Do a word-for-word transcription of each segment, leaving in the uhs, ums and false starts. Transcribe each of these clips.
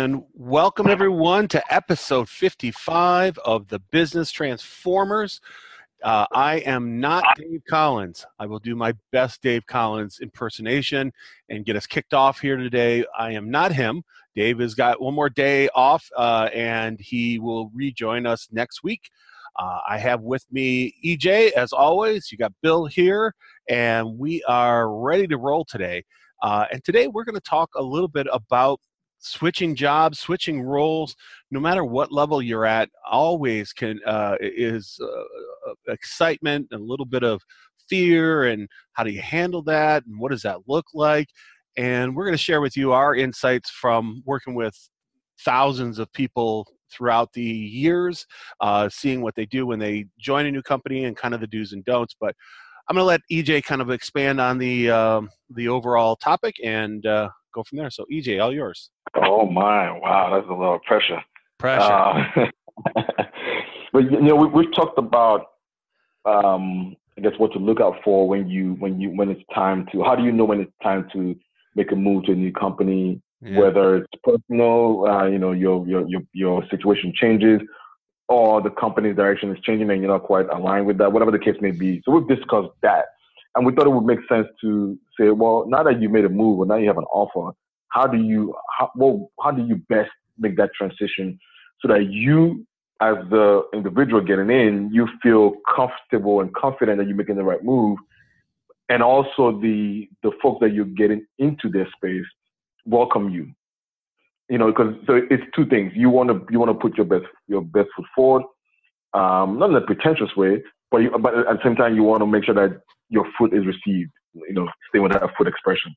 And welcome everyone to episode fifty-five of the Business Transformers. Uh, I am not Dave Collins. I will do my best Dave Collins impersonation and get us kicked off here today. I am not him. Dave has got one more day off uh, and he will rejoin us next week. Uh, I have with me E J as always. You got Bill here and we are ready to roll today. Uh, and today we're going to talk a little bit about switching jobs, switching roles, no matter what level you're at, always can uh, is uh, excitement, and a little bit of fear, and how do you handle that, and what does that look like? And we're going to share with you our insights from working with thousands of people throughout the years, uh, seeing what they do when they join a new company and kind of the do's and don'ts. But I'm going to let E J kind of expand on the um, the overall topic and uh, go from there. So E J, all yours. Oh my, wow, that's a lot of pressure. Pressure. Uh, but you know, we, we've talked about, um, I guess, what to look out for when you when you when it's time to. How do you know when it's time to make a move to a new company? Yeah. Whether it's personal, uh, you know, your your your your situation changes, or the company's direction is changing, and you're not quite aligned with that. Whatever the case may be. So we've discussed that. And we thought it would make sense to say, well, now that you made a move, or now you have an offer, how do you, how, well, how do you best make that transition so that you, as the individual getting in, you feel comfortable and confident that you're making the right move, and also the the folks that you're getting into their space welcome you, you know, because so it's two things. You want to you want to put your best your best foot forward, um, not in a pretentious way, but you, but at the same time you want to make sure that your foot is received, you know, stay with that foot expression.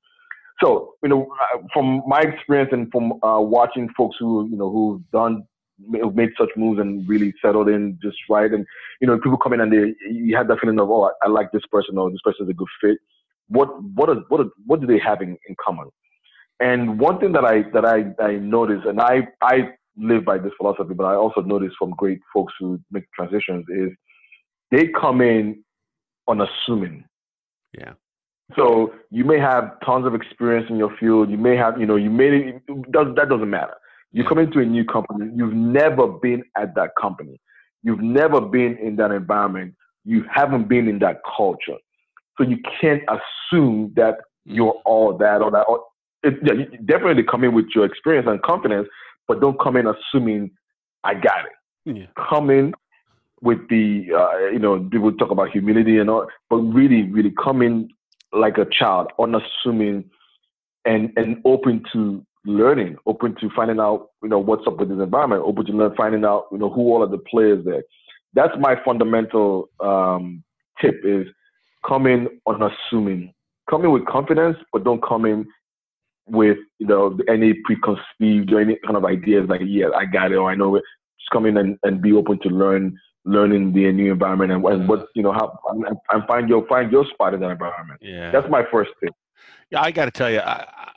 So, you know, from my experience and from uh, watching folks who, you know, who've done, who've made such moves and really settled in just right. And, you know, people come in and they, you have that feeling of, oh, I, I like this person, or this person's a good fit. What, what, is, what, is, what do they have in, in common? And one thing that I, that I, I noticed, and I, I live by this philosophy, but I also noticed from great folks who make transitions is they come in unassuming. Yeah. So you may have tons of experience in your field. You may have, you know, you may, that doesn't matter. You come into a new company. You've never been at that company. You've never been in that environment. You haven't been in that culture. So you can't assume that you're all that or that. Or it, yeah, you definitely come in with your experience and confidence, but don't come in assuming I got it. Yeah. Come in with the, uh, you know, people talk about humility and all, but really, really come in like a child, unassuming and, and open to learning, open to finding out, you know, what's up with this environment, open to learn, finding out, you know, who all are the players there. That's my fundamental um, tip is come in unassuming. Come in with confidence, but don't come in with, you know, any preconceived or any kind of ideas like, yeah, I got it or I know it. Just come in and, and be open to learn. Learning the new environment and, and what you know how and find your find your spot in that environment. Yeah, that's my first thing. Yeah, I got to tell you, I,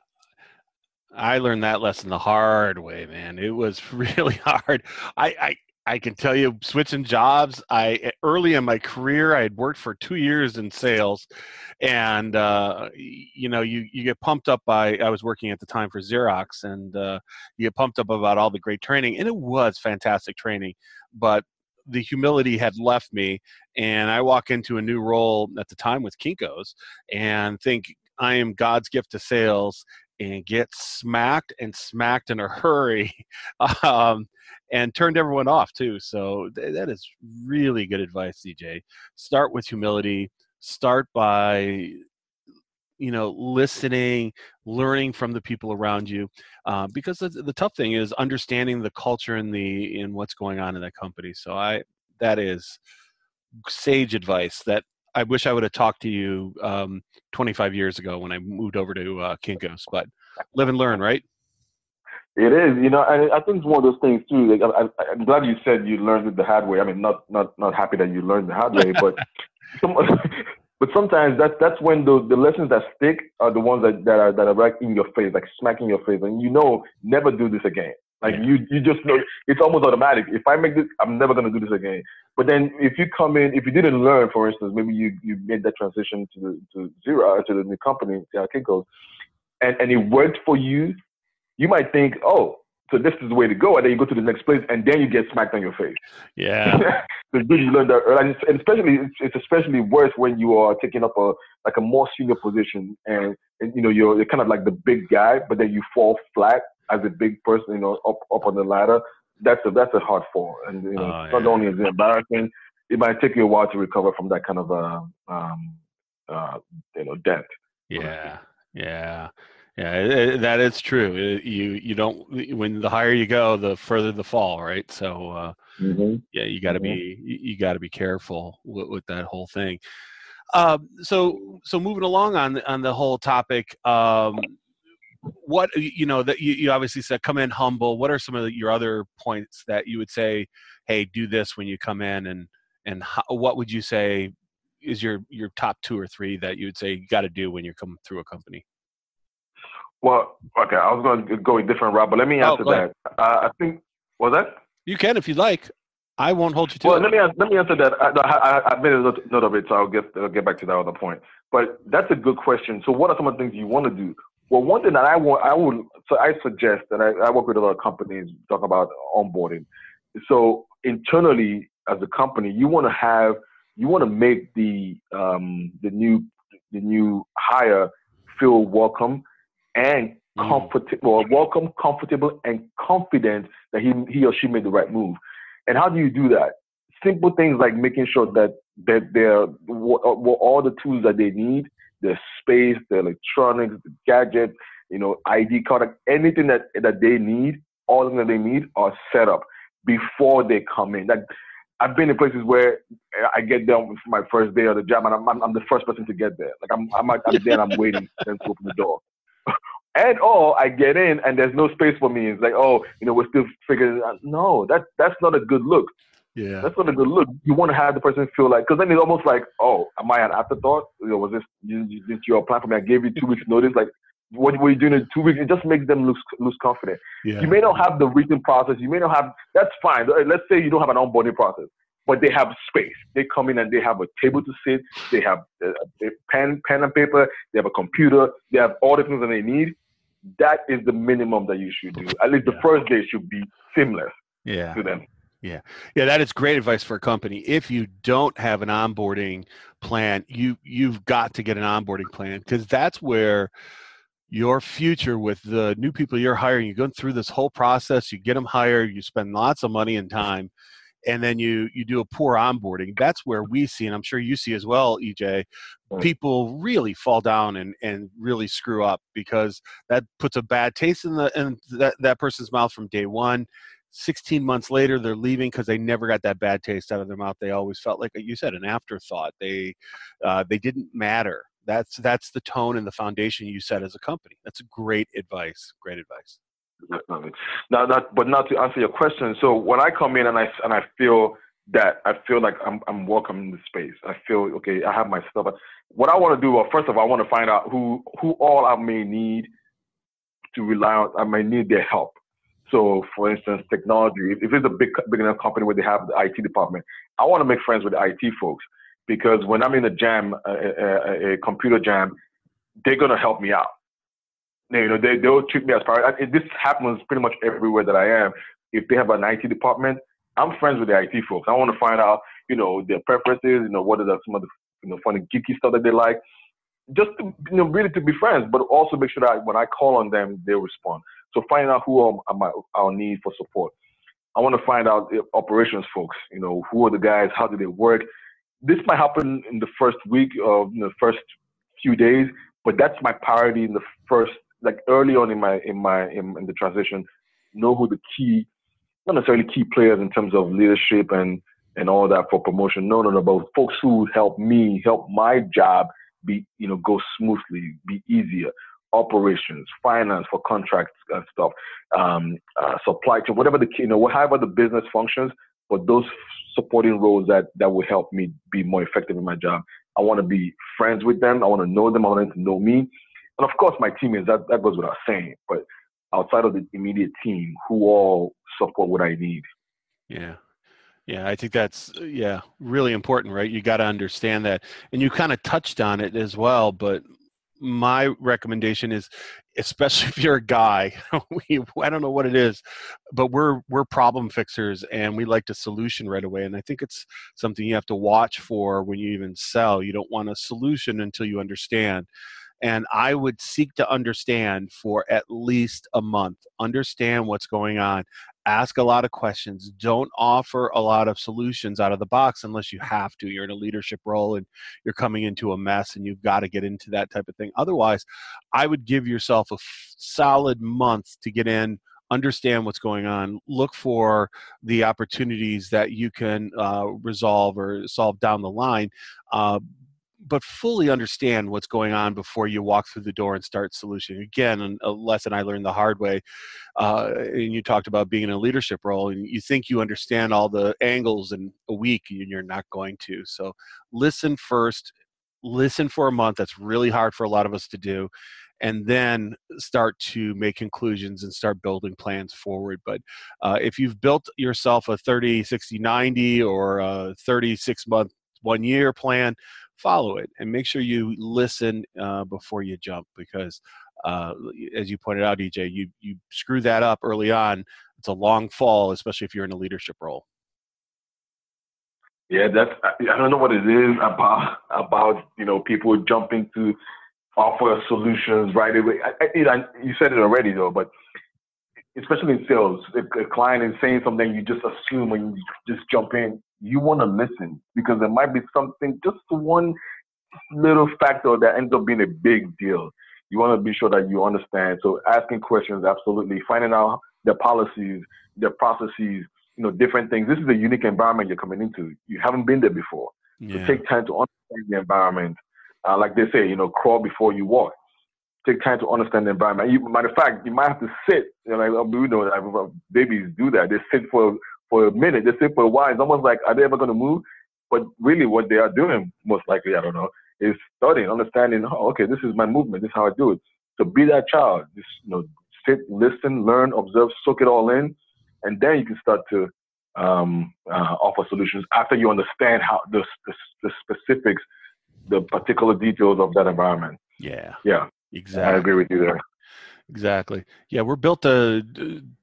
I learned that lesson the hard way, man. It was really hard. I, I I can tell you, switching jobs. I early in my career, I had worked for two years in sales, and uh, you know, you you get pumped up by. I was working at the time for Xerox, and uh, you get pumped up about all the great training, and it was fantastic training, but the humility had left me, and I walk into a new role at the time with Kinko's and think I am God's gift to sales and get smacked and smacked in a hurry um, and turned everyone off too. So th- that is really good advice, D J. Start with humility. Start by, you know, listening, learning from the people around you, uh, because the, the tough thing is understanding the culture and the and what's going on in that company. So I that is sage advice that I wish I would have talked to you um, twenty-five years ago when I moved over to uh, Kinko's. But live and learn, right? It is, you know, and I think it's one of those things too. Like I, I, I'm glad you said you learned it the hard way. I mean, not not not happy that you learned the hard way, but. some, But sometimes that, that's when the, the lessons that stick are the ones that, that, are, that are right in your face, like smacking your face. And you know, never do this again. Like yeah. you, you just know, it's almost automatic. If I make this, I'm never going to do this again. But then if you come in, if you didn't learn, for instance, maybe you, you made that transition to the, to Zero, to the new company, to Kinko's, and, and it worked for you, you might think, oh, so this is the way to go, and then you go to the next place, and then you get smacked on your face. Yeah, because you learn that early, and especially it's especially worse when you are taking up a like a more senior position, and, and you know you're you're kind of like the big guy, but then you fall flat as a big person, you know, up up on the ladder. That's a that's a hard fall, and you know, oh, yeah. not only is it embarrassing, it might take you a while to recover from that kind of uh, um uh you know debt. Yeah, yeah. Yeah, it, it, that is true. It, you you don't when the higher you go, the further the fall, right? So uh, mm-hmm. yeah, you got to mm-hmm. be you got to be careful with, with that whole thing. Um, so so moving along on on the whole topic, um, what you know that you, you obviously said come in humble. What are some of the, your other points that you would say? Hey, do this when you come in, and and how, what would you say is your your top two or three that you would say you got to do when you're coming through a company? Well, okay, I was going to go a different route, but let me answer oh, that. Uh, I think, was that? You can if you'd like. I won't hold you to well, it. Well, let me let me answer that. I, I, I made a note of it, so I'll get, I'll get back to that other point. But that's a good question. So what are some of the things you want to do? Well, one thing that I want, I would, so I suggest, and I, I work with a lot of companies talking about onboarding. So internally as a company, you want to have, you want to make the um, the new the new hire feel welcome and comfortable, or welcome, comfortable, and confident that he he or she made the right move. And how do you do that? Simple things like making sure that that they're what, what all the tools that they need, their space, their electronics, the gadgets, you know, I D card, anything that that they need, all that they need are set up before they come in. Like, I've been in places where I get there for my first day of the job, and I'm I'm, I'm the first person to get there. Like I'm I'm, I'm there, and I'm waiting for them to open the door. And or I get in and there's no space for me. It's like, oh, you know, we're still figuring it out. No, that, that's not a good look. Yeah, that's not a good look. You want to have the person feel like, because then it's almost like, oh, am I an afterthought? You know, was this you, you, did you apply for me? I gave you two weeks notice. Like, what were you doing in two weeks? It just makes them lose lose confidence. Yeah. You may not have the written process. You may not have. That's fine. Let's say you don't have an onboarding process, but they have space. They come in and they have a table to sit. They have a, a pen, pen and paper. They have a computer. They have all the things that they need. That is the minimum that you should do. At least the yeah. first day should be seamless yeah. to them. Yeah. Yeah, that is great advice for a company. If you don't have an onboarding plan, you, you've got to get an onboarding plan, because that's where your future with the new people you're hiring, you're going through this whole process, you get them hired, you spend lots of money and time, and then you you do a poor onboarding. That's where we see, and I'm sure you see as well, E J, people really fall down and, and really screw up, because that puts a bad taste in the in that, that person's mouth from day one. sixteen months later, they're leaving because they never got that bad taste out of their mouth. They always felt like, you said, an afterthought. They uh, they didn't matter. That's that's the tone and the foundation you set as a company. That's great advice. Great advice. Definitely. Now, that, but now to answer your question, so when I come in and I and I feel that I feel like I'm I'm welcome in the space. I feel okay. I have my stuff. What I want to do, well, first of all, I want to find out who who all I may need to rely on. I may need their help. So, for instance, technology. If it's a big big enough company where they have the I T department, I want to make friends with the I T folks, because when I'm in a jam, a, a, a computer jam, they're gonna help me out. You know, they they'll treat me as part. This happens pretty much everywhere that I am. If they have an I T department, I'm friends with the I T folks. I want to find out, you know, their preferences. You know, what are the, some of the, you know, funny geeky stuff that they like. Just to, you know, really to be friends, but also make sure that when I call on them, they respond. So find out who I'm, I'm, I'll need for support. I want to find out the operations folks. You know, who are the guys? How do they work? This might happen in the first week of the first few days, but that's my priority in the first. Like early on in my in my in, in the transition, know who the key, not necessarily key players in terms of leadership and and all that for promotion. No, no, no, but folks who help me help my job be you know go smoothly, be easier. Operations, finance for contracts and stuff, um, uh, supply chain, whatever the key, you know, whatever the business functions. But those supporting roles that that will help me be more effective in my job. I want to be friends with them. I want to know them. I want them to know me. And of course, my teammates, that, that goes without saying, but outside of the immediate team, who all support what I need. Yeah. Yeah. I think that's, yeah, really important, right? You got to understand that. And you kind of touched on it as well, but my recommendation is, especially if you're a guy, we, I don't know what it is, but we're we're problem fixers and we like to solution right away. And I think it's something you have to watch for when you even sell. You don't want a solution until you understand. And I would seek to understand for at least a month. Understand what's going on. Ask a lot of questions. Don't offer a lot of solutions out of the box unless you have to. You're in a leadership role and you're coming into a mess and you've got to get into that type of thing. Otherwise, I would give yourself a f- solid month to get in, understand what's going on, look for the opportunities that you can uh, resolve or solve down the line. Uh, but fully understand what's going on before you walk through the door and start solution. Again, a lesson I learned the hard way, uh, and you talked about being in a leadership role, and you think you understand all the angles in a week, and you're not going to. So listen first, listen for a month. That's really hard for a lot of us to do. And then start to make conclusions and start building plans forward. But uh, if you've built yourself a thirty, sixty, ninety, or a thirty-six month, one year plan, follow it and make sure you listen uh, before you jump, because uh, as you pointed out, E J, you, you screw that up early on. It's a long fall, especially if you're in a leadership role. Yeah, that's, I don't know what it is about, about, you know, people jumping to offer solutions right away. I, I, I, you said it already though, but especially in sales, if a client is saying something, you just assume and you just jump in. You want to listen, because there might be something, just one little factor that ends up being a big deal. You want to be sure that you understand. So asking questions, absolutely. Finding out their policies, their processes, you know, different things. This is a unique environment you're coming into. You haven't been there before. Yeah. So take time to understand the environment. Uh, like they say, you know, crawl before you walk. Take time to understand the environment. You, matter of fact, you might have to sit. You know, like, we know babies do that. They sit for for a minute, they sit for a while. It's almost like, are they ever going to move? But really what they are doing, most likely, I don't know, is studying, understanding, oh, okay, this is my movement, this is how I do it. So be that child. Just, you know, sit, listen, learn, observe, soak it all in, and then you can start to um, uh, offer solutions after you understand how the, the, the specifics, the particular details of that environment. Yeah. Yeah. Exactly. I agree with you there. Exactly. Yeah, we're built to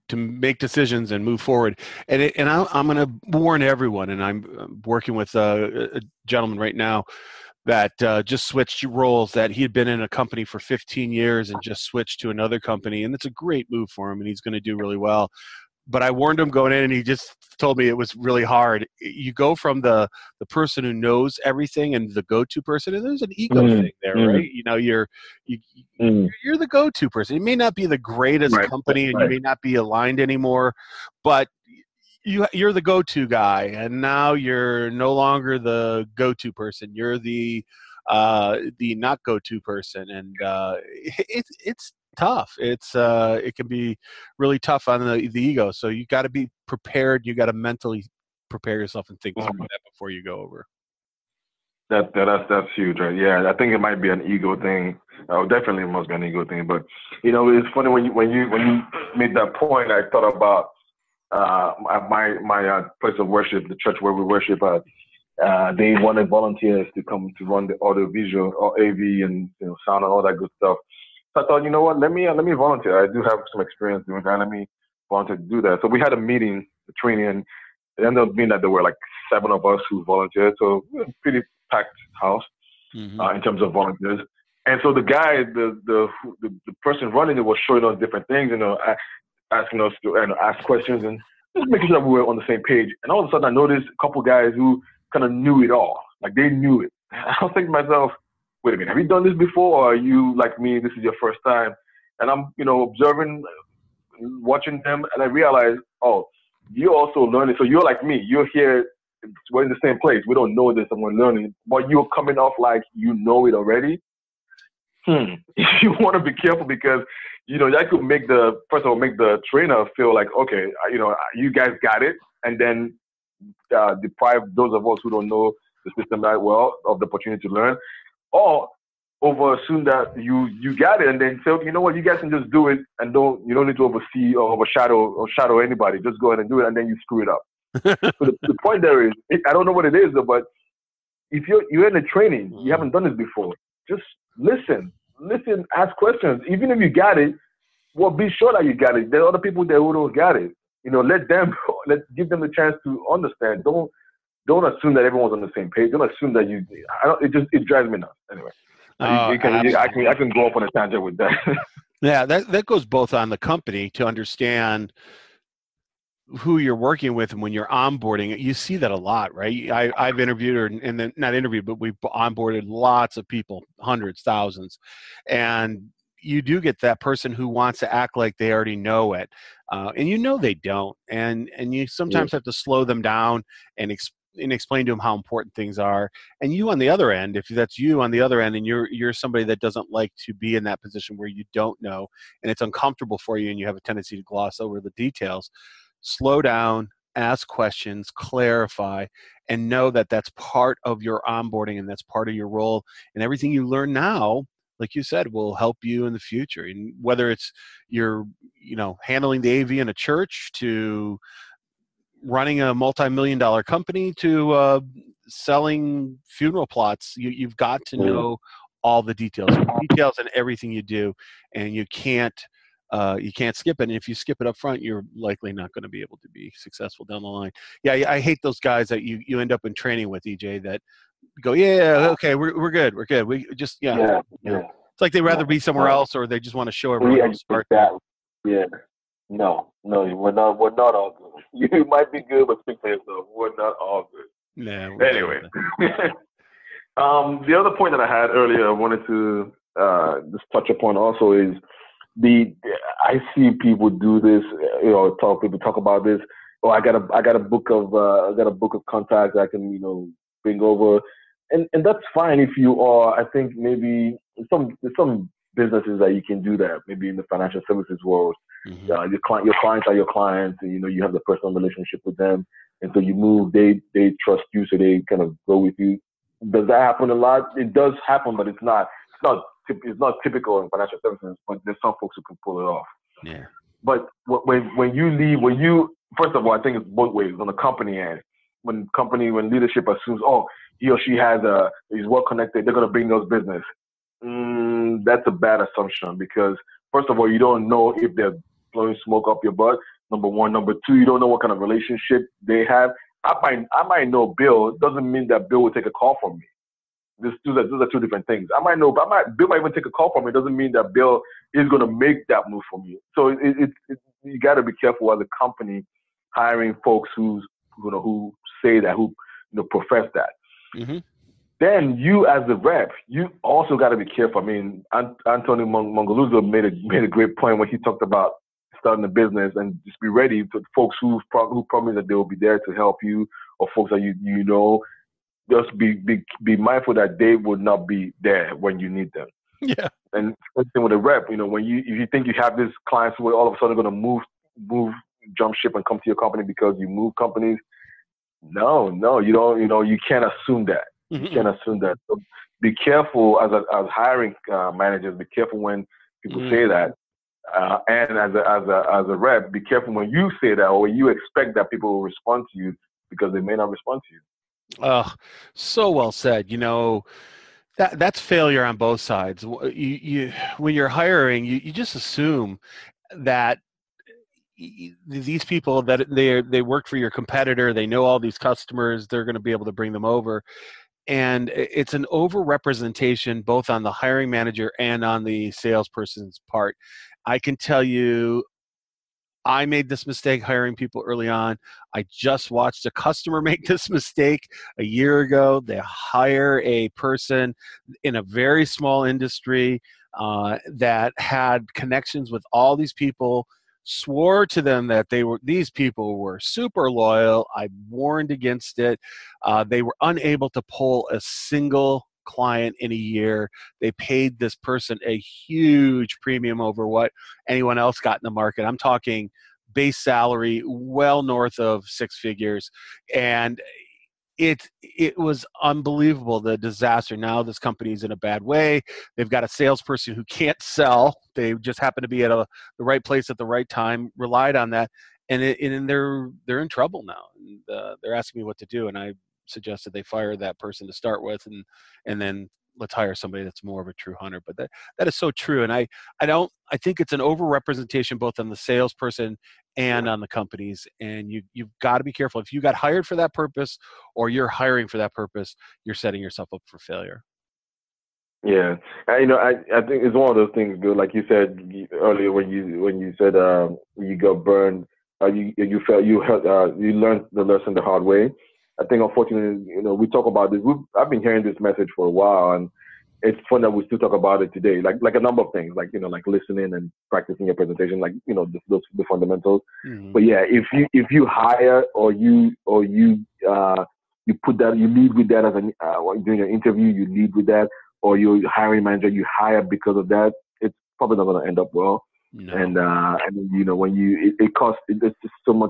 to make decisions and move forward. And it, and I, I'm going to warn everyone, and I'm working with a, a gentleman right now that uh, just switched roles, that he had been in a company for fifteen years and just switched to another company. And it's a great move for him, and he's going to do really well. But I warned him going in, and he just told me it was really hard. You go from the, the person who knows everything and the go-to person, and there's an ego mm, thing there, mm. right? You know, you're you, mm. you're the go-to person. It may not be the greatest right, company, and right. you may not be aligned anymore, but you you're the go-to guy, and now you're no longer the go-to person. You're the uh, the not go-to person, and uh, it, it's. tough. It's uh, it can be really tough on the, the ego. So you got to be prepared. You got to mentally prepare yourself and think about that before you go over. That, that that's that's huge, right? Yeah, I think it might be an ego thing. Oh, definitely must be an ego thing. But you know, it's funny when you when you when you made that point. I thought about uh, my my uh, place of worship, the church where we worship at. Uh, they wanted volunteers to come to run the audio, visual, or A V, and you know, sound and all that good stuff. So I thought, you know what, let me uh, let me volunteer. I do have some experience doing that. Let me volunteer to do that. So we had a meeting, a training, and it ended up being that there were like seven of us who volunteered. So pretty packed house mm-hmm. uh, in terms of volunteers. And so the guy, the the the, the person running it was showing us different things, you know, asking us to you know, ask questions and just making sure that we were on the same page. And all of a sudden I noticed a couple guys who kind of knew it all. Like they knew it. I was thinking to myself, wait a minute, have you done this before? Or are you like me, this is your first time? And I'm, you know, observing, watching them, and I realize, oh, you're also learning. So you're like me, you're here, we're in the same place. We don't know this, and we're learning. But you're coming off like you know it already. Hmm. You want to be careful because, you know, that could make the, first of all, make the trainer feel like, okay, you know, you guys got it. And then uh, deprive those of us who don't know the system that well of the opportunity to learn. Or over assume that you, you got it and then say, okay, you know what, you guys can just do it and don't you don't need to oversee or overshadow or shadow anybody. Just go ahead and do it, and then you screw it up. So the, the point there is, I don't know what it is, but if you're you're in a training, you haven't done this before, just listen. listen, ask questions. Even if you got it, well, be sure that you got it. There are other people that who don't got it. You know, let them, let give them the chance to understand. Don't don't assume that everyone's on the same page. Don't assume that you. I don't. It just it drives me nuts. Anyway, oh, you, you can, you, I can I can go up on a tangent with that. Yeah, that that goes both on the company to understand who you're working with, and when you're onboarding, you see that a lot, right? I, I've interviewed, or and then not interviewed, but we've onboarded lots of people, hundreds, thousands, and you do get that person who wants to act like they already know it, uh, and you know they don't, and and you sometimes yeah. have to slow them down and explain. and explain to them how important things are. And you on the other end, if that's you on the other end and you're you're somebody that doesn't like to be in that position where you don't know and it's uncomfortable for you and you have a tendency to gloss over the details, slow down, ask questions, clarify, and know that that's part of your onboarding and that's part of your role. And everything you learn now, like you said, will help you in the future. And whether it's you're, you know, handling the A V in a church to running a multi-million dollar company to uh, selling funeral plots, you, you've got to know all the details, details in everything you do, and you can't uh, you can't skip it. And if you skip it up front, you're likely not going to be able to be successful down the line. Yeah, I hate those guys that you, you end up in training with, E J, that go, yeah, okay, we're we're good, we're good. We just yeah, yeah, yeah. yeah. It's like they'd rather yeah. be somewhere else, or they just want to show everyone yeah, else. That. Yeah. No, no, we're not. We're not all good. You might be good, but speak for yourself. We're not all good. Yeah. Anyway, um, the other point that I had earlier, I wanted to uh, just touch upon also is the. I see people do this. You know, talk people talk about this. Oh, I got a, I got a book of, uh, I got a book of contacts I can, you know, bring over, and and that's fine if you are. I think maybe some some. businesses that you can do that, maybe in the financial services world. Mm-hmm. uh, your client, your clients are your clients, and you know you have the personal relationship with them, and so you move, they they trust you, so they kind of go with you. Does that happen a lot? It does happen, but it's not it's not it's not typical in financial services, but there's some folks who can pull it off. Yeah. But when when you leave, when you first of all, I think it's both ways on the company end. When company, when leadership assumes, oh, he or she has a is well connected, they're gonna bring those business. Mm, that's a bad assumption because, first of all, you don't know if they're blowing smoke up your butt, number one. Number two, you don't know what kind of relationship they have. I might I might know Bill. It doesn't mean that Bill will take a call from me. This, those, are, those are two different things. I might know, but I might, Bill might even take a call from me. It doesn't mean that Bill is going to make that move for me. So it, it, it, you got to be careful as a company hiring folks who's, you know, who say that, who you know, profess that. Mm-hmm. Then you, as the rep, you also got to be careful. I mean, Ant- Antonio Mon- Mongoluzzo made a made a great point when he talked about starting a business, and just be ready for folks who pro- who promise that they will be there to help you, or folks that you you know. Just be be, be mindful that they will not be there when you need them. Yeah. And same thing with a rep. You know, when you if you think you have these clients who are all of a sudden going to move move jump ship and come to your company because you move companies, no, no, you don't. You know, you can't assume that. You can assume that. So be careful as a, as hiring uh, managers. Be careful when people mm. say that, uh, and as a, as a as a rep, be careful when you say that or when you expect that people will respond to you because they may not respond to you. Uh, so well said. You know, that that's failure on both sides. You, you when you're hiring, you, you just assume that these people that they they work for your competitor, they know all these customers, they're going to be able to bring them over. And it's an overrepresentation both on the hiring manager and on the salesperson's part. I can tell you, I made this mistake hiring people early on. I just watched a customer make this mistake a year ago. They hire a person in a very small industry uh, that had connections with all these people, swore to them that they were these people were super loyal. I warned against it. Uh, they were unable to pull a single client in a year. They paid this person a huge premium over what anyone else got in the market. I'm talking base salary well north of six figures. And It it was unbelievable, the disaster. Now this company's in a bad way. They've got a salesperson who can't sell. They just happen to be at a, the right place at the right time, relied on that, and it, and they're they're in trouble now. And, uh, they're asking me what to do, and I suggested they fire that person to start with, and and then let's hire somebody that's more of a true hunter. But that, that is so true. And I, I don't, I think it's an overrepresentation both on the salesperson and on the companies. And you, you've got to be careful. If you got hired for that purpose or you're hiring for that purpose, you're setting yourself up for failure. Yeah. I, you know, I, I think it's one of those things, Bill, like you said earlier when you, when you said, um, you got burned, uh, you, you felt you, uh, you learned the lesson the hard way. I think, unfortunately, you know, we talk about this. We've, I've been hearing this message for a while, and it's fun that we still talk about it today. Like, like a number of things, like, you know, like listening and practicing your presentation, like, you know, the, those the fundamentals. Mm-hmm. But yeah, if you if you hire or you or you uh, you put that, you lead with that as an uh, during your interview, you lead with that, or your hiring manager, you hire because of that, it's probably not going to end up well. No. And uh, I mean, you know, when you it, it costs, it, it's just so much.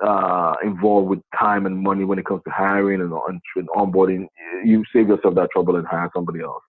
Uh, involved with time and money when it comes to hiring and, on, and onboarding, you save yourself that trouble and hire somebody else.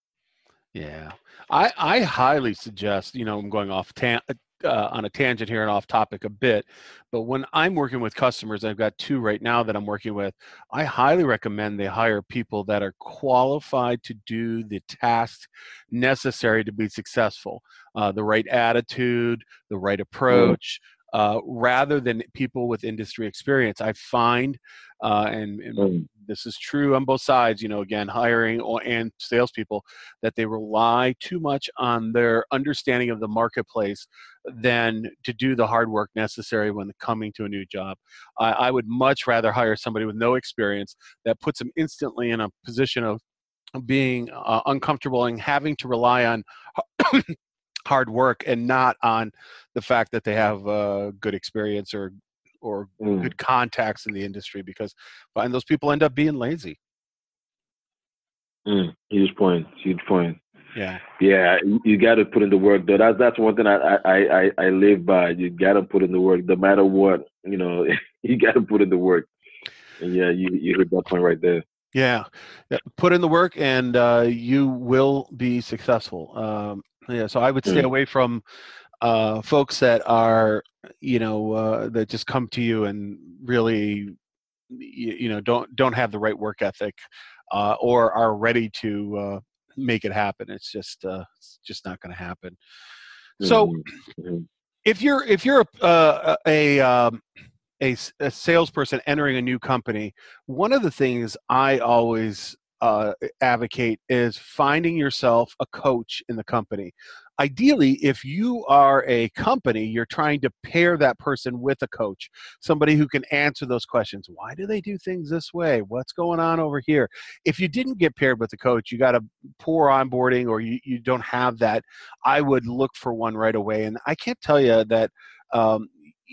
Yeah, I, I highly suggest, you know, I'm going off ta- uh, on a tangent here and off topic a bit, but when I'm working with customers, I've got two right now that I'm working with, I highly recommend they hire people that are qualified to do the tasks necessary to be successful. Uh, the right attitude, the right approach, mm. Uh, rather than people with industry experience. I find, uh, and, and this is true on both sides, you know, again, hiring or, and salespeople, that they rely too much on their understanding of the marketplace than to do the hard work necessary when coming to a new job. I, I would much rather hire somebody with no experience that puts them instantly in a position of being uh, uncomfortable and having to rely on hard work and not on the fact that they have uh, good experience or or mm. good contacts in the industry, because and those people end up being lazy. Mm. Huge point. Huge point. Yeah. Yeah. You got to put in the work, though. That's that's one thing I, I, I, I live by. You got to put in the work, no matter what. You know, you got to put in the work. And yeah, you you hit that point right there. Yeah, put in the work, and uh, you will be successful. Um, Yeah, so I would stay away from uh, folks that are, you know, uh, that just come to you and really, you, you know, don't don't have the right work ethic, uh, or are ready to uh, make it happen. It's just uh, it's just not going to happen. So, if you're if you're a uh, a, um, a a salesperson entering a new company, one of the things I always Uh, advocate is finding yourself a coach in the company. Ideally, if you are a company, you're trying to pair that person with a coach, somebody who can answer those questions. Why do they do things this way? What's going on over here? If you didn't get paired with a coach, you got a poor onboarding, or you, you don't have that, I would look for one right away. And I can't tell you that um,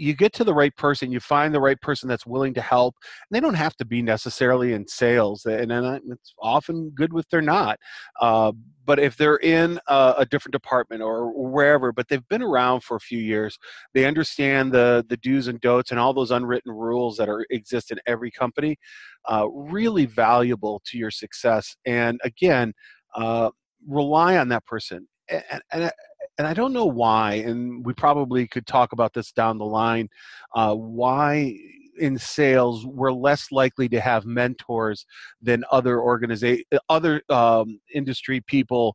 you get to the right person, you find the right person that's willing to help. And they don't have to be necessarily in sales, and, and it's often good if they're not. Uh, but if they're in a, a different department or wherever, but they've been around for a few years, they understand the the do's and don'ts and all those unwritten rules that are exist in every company, uh, really valuable to your success. And again, uh, rely on that person. And, and And I don't know why, and we probably could talk about this down the line, uh, why in sales we're less likely to have mentors than other organiza- other um, industry people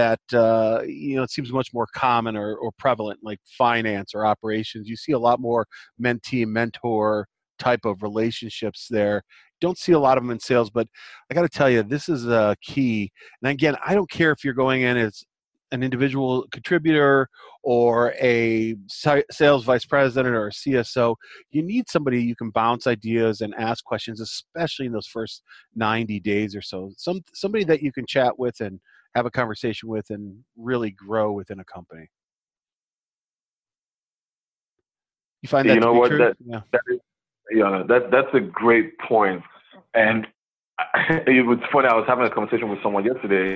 that, uh, you know, it seems much more common or, or prevalent, like finance or operations. You see a lot more mentee-mentor type of relationships there. Don't see a lot of them in sales, but I got to tell you, this is a key. And again, I don't care if you're going in as an individual contributor or a sales vice president or a C S O, you need somebody you can bounce ideas and ask questions, especially in those first ninety days or so. Some somebody that you can chat with and have a conversation with and really grow within a company. You find that you know what true? That, yeah. that is, you know, that that's a great point. And it was funny. I was having a conversation with someone yesterday.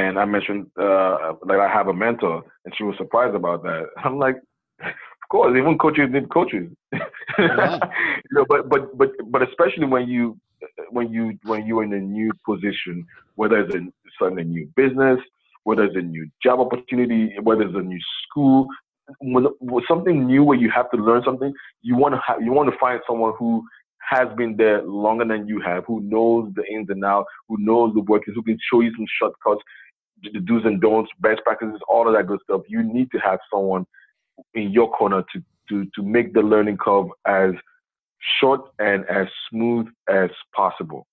And I mentioned uh, that I have a mentor, and she was surprised about that. I'm like, of course, even coaches need coaches. Yeah. You know, but but but but especially when you when you when you're in a new position, whether it's in starting a new business, whether it's a new job opportunity, whether it's a new school, when, when something new where you have to learn something, you want to ha- you want to find someone who has been there longer than you have, who knows the ins and outs, who knows the workings, who can show you some shortcuts, the do's and don'ts, best practices, all of that good stuff. You need to have someone in your corner to to to make the learning curve as short and as smooth as possible.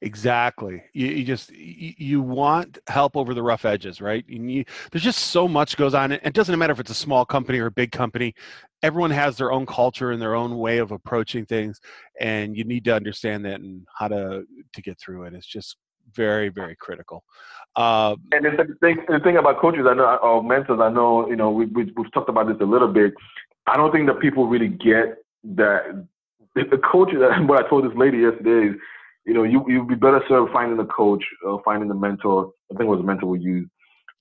Exactly. You, you just, you, you want help over the rough edges, right? You need, there's just so much goes on. It doesn't matter if it's a small company or a big company. Everyone has their own culture and their own way of approaching things. And you need to understand that and how to, to get through it. It's just very, very critical. Uh, and the thing, the thing about coaches, I know, or mentors, I know, you know, we, we, we've talked about this a little bit. I don't think that people really get that the coach, what I told this lady yesterday is, you know, you, you'd be better served finding a coach, uh, finding a mentor. I think it was a mentor we used.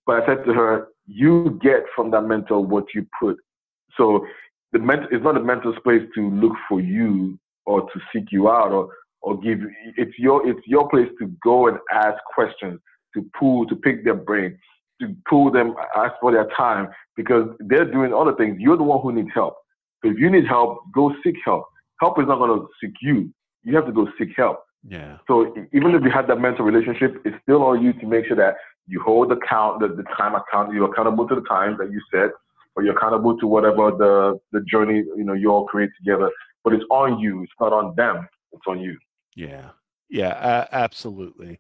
But I said to her, you get from that mentor what you put. So the mentor, it's not the mentor's place to look for you or to seek you out or or give. It's your it's your place to go and ask questions, to pull, to pick their brain, to pull them, ask for their time, because they're doing other things. You're the one who needs help. So if you need help, go seek help. Help is not going to seek you. You have to go seek help. Yeah. So even if you had that mentor relationship, it's still on you to make sure that you hold the count, the, the time account. You're accountable to the time that you set, or you're accountable to whatever the, the journey, you know, you all create together. But it's on you. It's not on them. It's on you. Yeah. Yeah, uh, absolutely.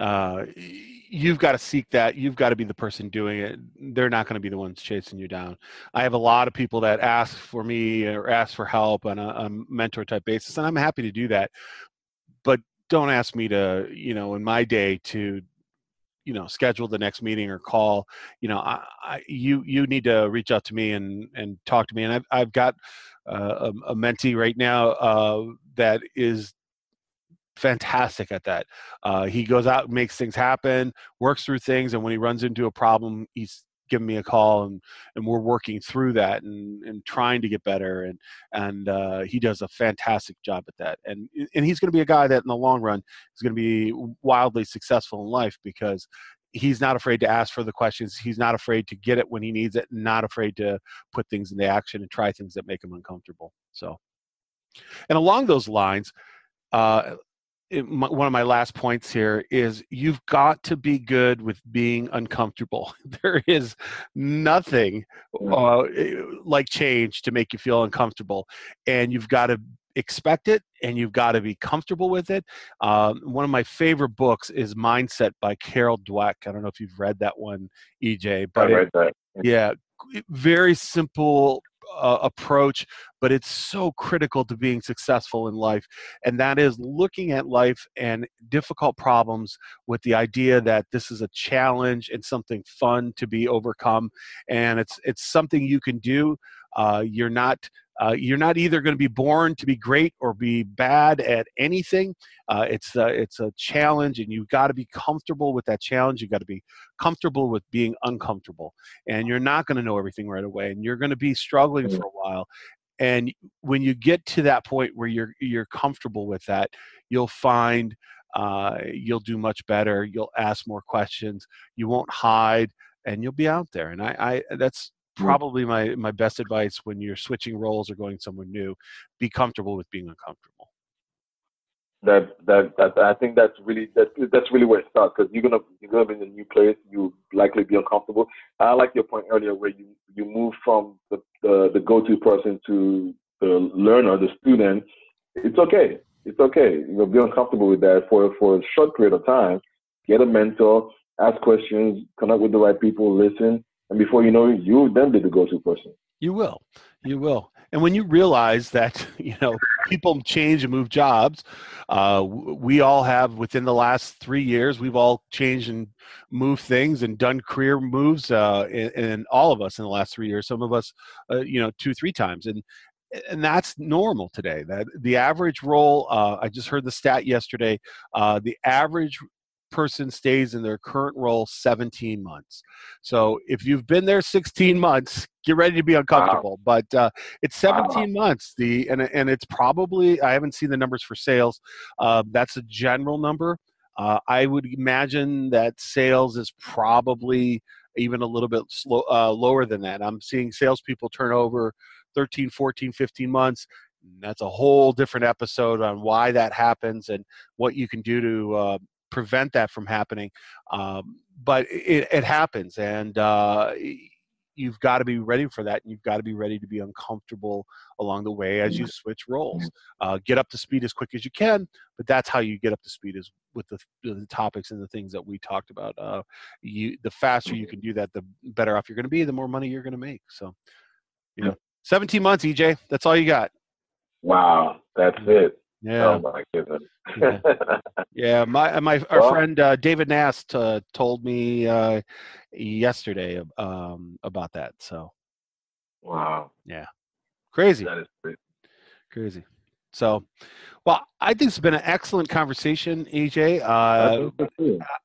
Uh, you've got to seek that. You've got to be the person doing it. They're not going to be the ones chasing you down. I have a lot of people that ask for me or ask for help on a, a mentor type basis, and I'm happy to do that. But don't ask me to, you know, in my day to, you know, schedule the next meeting or call. You know, I, I you you need to reach out to me and, and talk to me. And I've I've got uh, a, a mentee right now uh, that is fantastic at that. Uh, he goes out, makes things happen, works through things, and when he runs into a problem, he's giving me a call, and, and we're working through that and, and trying to get better. And and uh, he does a fantastic job at that. And and he's going to be a guy that in the long run is going to be wildly successful in life, because he's not afraid to ask for the questions. He's not afraid to get it when he needs it, and not afraid to put things into action and try things that make him uncomfortable. So, and along those lines, uh, it, my, one of my last points here is you've got to be good with being uncomfortable. There is nothing uh, like change to make you feel uncomfortable, and you've got to expect it, and you've got to be comfortable with it. Um, one of my favorite books is Mindset by Carol Dweck. I don't know if you've read that one, E J, but I read it, that. Yeah, very simple Uh, approach, but it's so critical to being successful in life. And that is looking at life and difficult problems with the idea that this is a challenge and something fun to be overcome. And it's it's something you can do. Uh, you're not uh, you're not either going to be born to be great or be bad at anything. Uh, it's a, it's a challenge, and you've got to be comfortable with that challenge. You've got to be comfortable with being uncomfortable, and you're not going to know everything right away, and you're going to be struggling for a while. And when you get to that point where you're you're comfortable with that, you'll find uh, you'll do much better. You'll ask more questions. You won't hide, and you'll be out there. And I, I that's. Probably my, my best advice when you're switching roles or going somewhere new: be comfortable with being uncomfortable. That that, that I think that's really that that's really where it starts, because you're gonna you're gonna be in a new place. You likely be uncomfortable. I like your point earlier where you, you move from the, the, the go-to person to the learner, the student. It's okay. It's okay. You know, be uncomfortable with that for for a short period of time. Get a mentor. Ask questions. Connect with the right people. Listen. And before you know it, you then be the go-to person. You will. You will. And when you realize that, you know, people change and move jobs, uh, we all have within the last three years, we've all changed and moved things and done career moves, uh, in, in all of us in the last three years, some of us, uh, you know, two, three times. And and that's normal today. That the average role, uh, I just heard the stat yesterday, uh, the average person stays in their current role seventeen months. So if you've been there sixteen months, get ready to be uncomfortable. Wow. But uh, it's seventeen wow. months. The and and it's probably, I haven't seen the numbers for sales. Uh, that's a general number. Uh, I would imagine that sales is probably even a little bit slow, uh, lower than that. I'm seeing salespeople turn over thirteen, fourteen, fifteen months. That's a whole different episode on why that happens and what you can do to uh, prevent that from happening. Um, but it, it happens, and uh, you've got to be ready for that. And you've got to be ready to be uncomfortable along the way as you switch roles. Uh, get up to speed as quick as you can, but that's how you get up to speed, is with the, the topics and the things that we talked about. Uh, you, the faster you can do that, the better off you're going to be, the more money you're going to make. So, you know, seventeen months, E J, that's all you got. Wow, that's it. Yeah. Oh my goodness. yeah. yeah, my my our well, friend uh, David Nast uh, told me uh, yesterday um, about that. So. Wow. Yeah. Crazy. That is crazy. Crazy. So, well, I think it's been an excellent conversation, E J. Uh,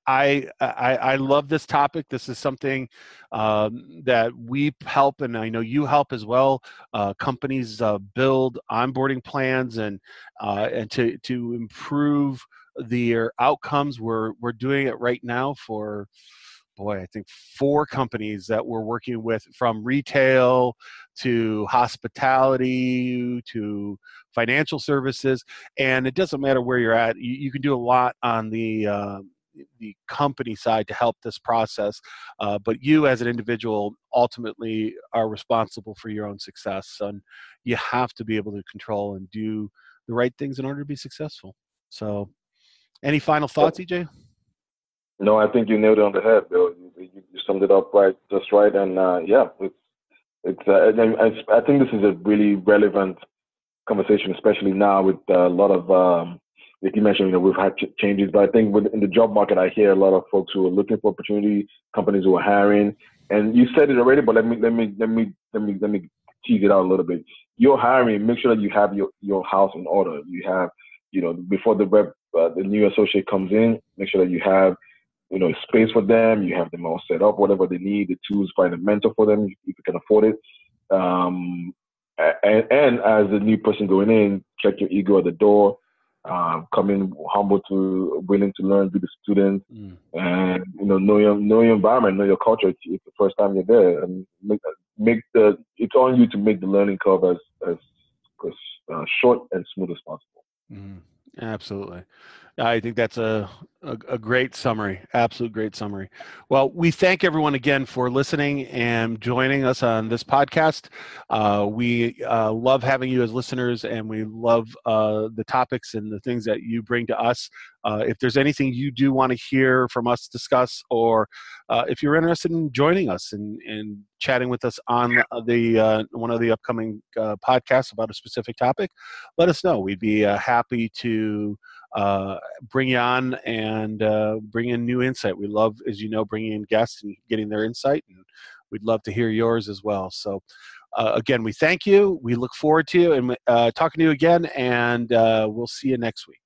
I, I I love this topic. This is something um, that we help, and I know you help as well. Uh, companies uh, build onboarding plans and uh, and to to improve their outcomes. We're we're doing it right now for. Boy, I think four companies that we're working with, from retail to hospitality to financial services, and it doesn't matter where you're at. You, you can do a lot on the uh, the company side to help this process, uh, but you as an individual ultimately are responsible for your own success, and you have to be able to control and do the right things in order to be successful. So, any final thoughts, E J? No, I think you nailed it on the head, Bill. You, you, you summed it up right, just right, and uh, yeah, it's it's. Uh, I, I think this is a really relevant conversation, especially now with a lot of, um, like you mentioned, you know, we've had ch- changes, but I think with, in the job market, I hear a lot of folks who are looking for opportunity, companies who are hiring, and you said it already, but let me let me let me let me let me tease it out a little bit. You're hiring. Make sure that you have your, your house in order. You have, you know, before the rep, uh, the new associate comes in, make sure that you have, you know, space for them, you have them all set up, whatever they need, the tools, find a mentor for them if you can afford it. Um, and, and as a new person going in, check your ego at the door, uh, come in humble, to willing to learn, be the student, mm. and, you know, know your, know your environment, know your culture. It's, it's the first time you're there. And make, make the, it's on you to make the learning curve as, as, as uh, short and smooth as possible. Mm. Absolutely. I think that's a, a, a great summary, absolute great summary. Well, we thank everyone again for listening and joining us on this podcast. Uh, we uh, love having you as listeners, and we love uh, the topics and the things that you bring to us. Uh, if there's anything you do want to hear from us discuss, or uh, if you're interested in joining us and, and chatting with us on the uh, one of the upcoming uh, podcasts about a specific topic, let us know. We'd be uh, happy to uh, bring you on and uh, bring in new insight. We love, as you know, bringing in guests and getting their insight, and we'd love to hear yours as well. So uh, again, we thank you. We look forward to you and uh, talking to you again, and uh, we'll see you next week.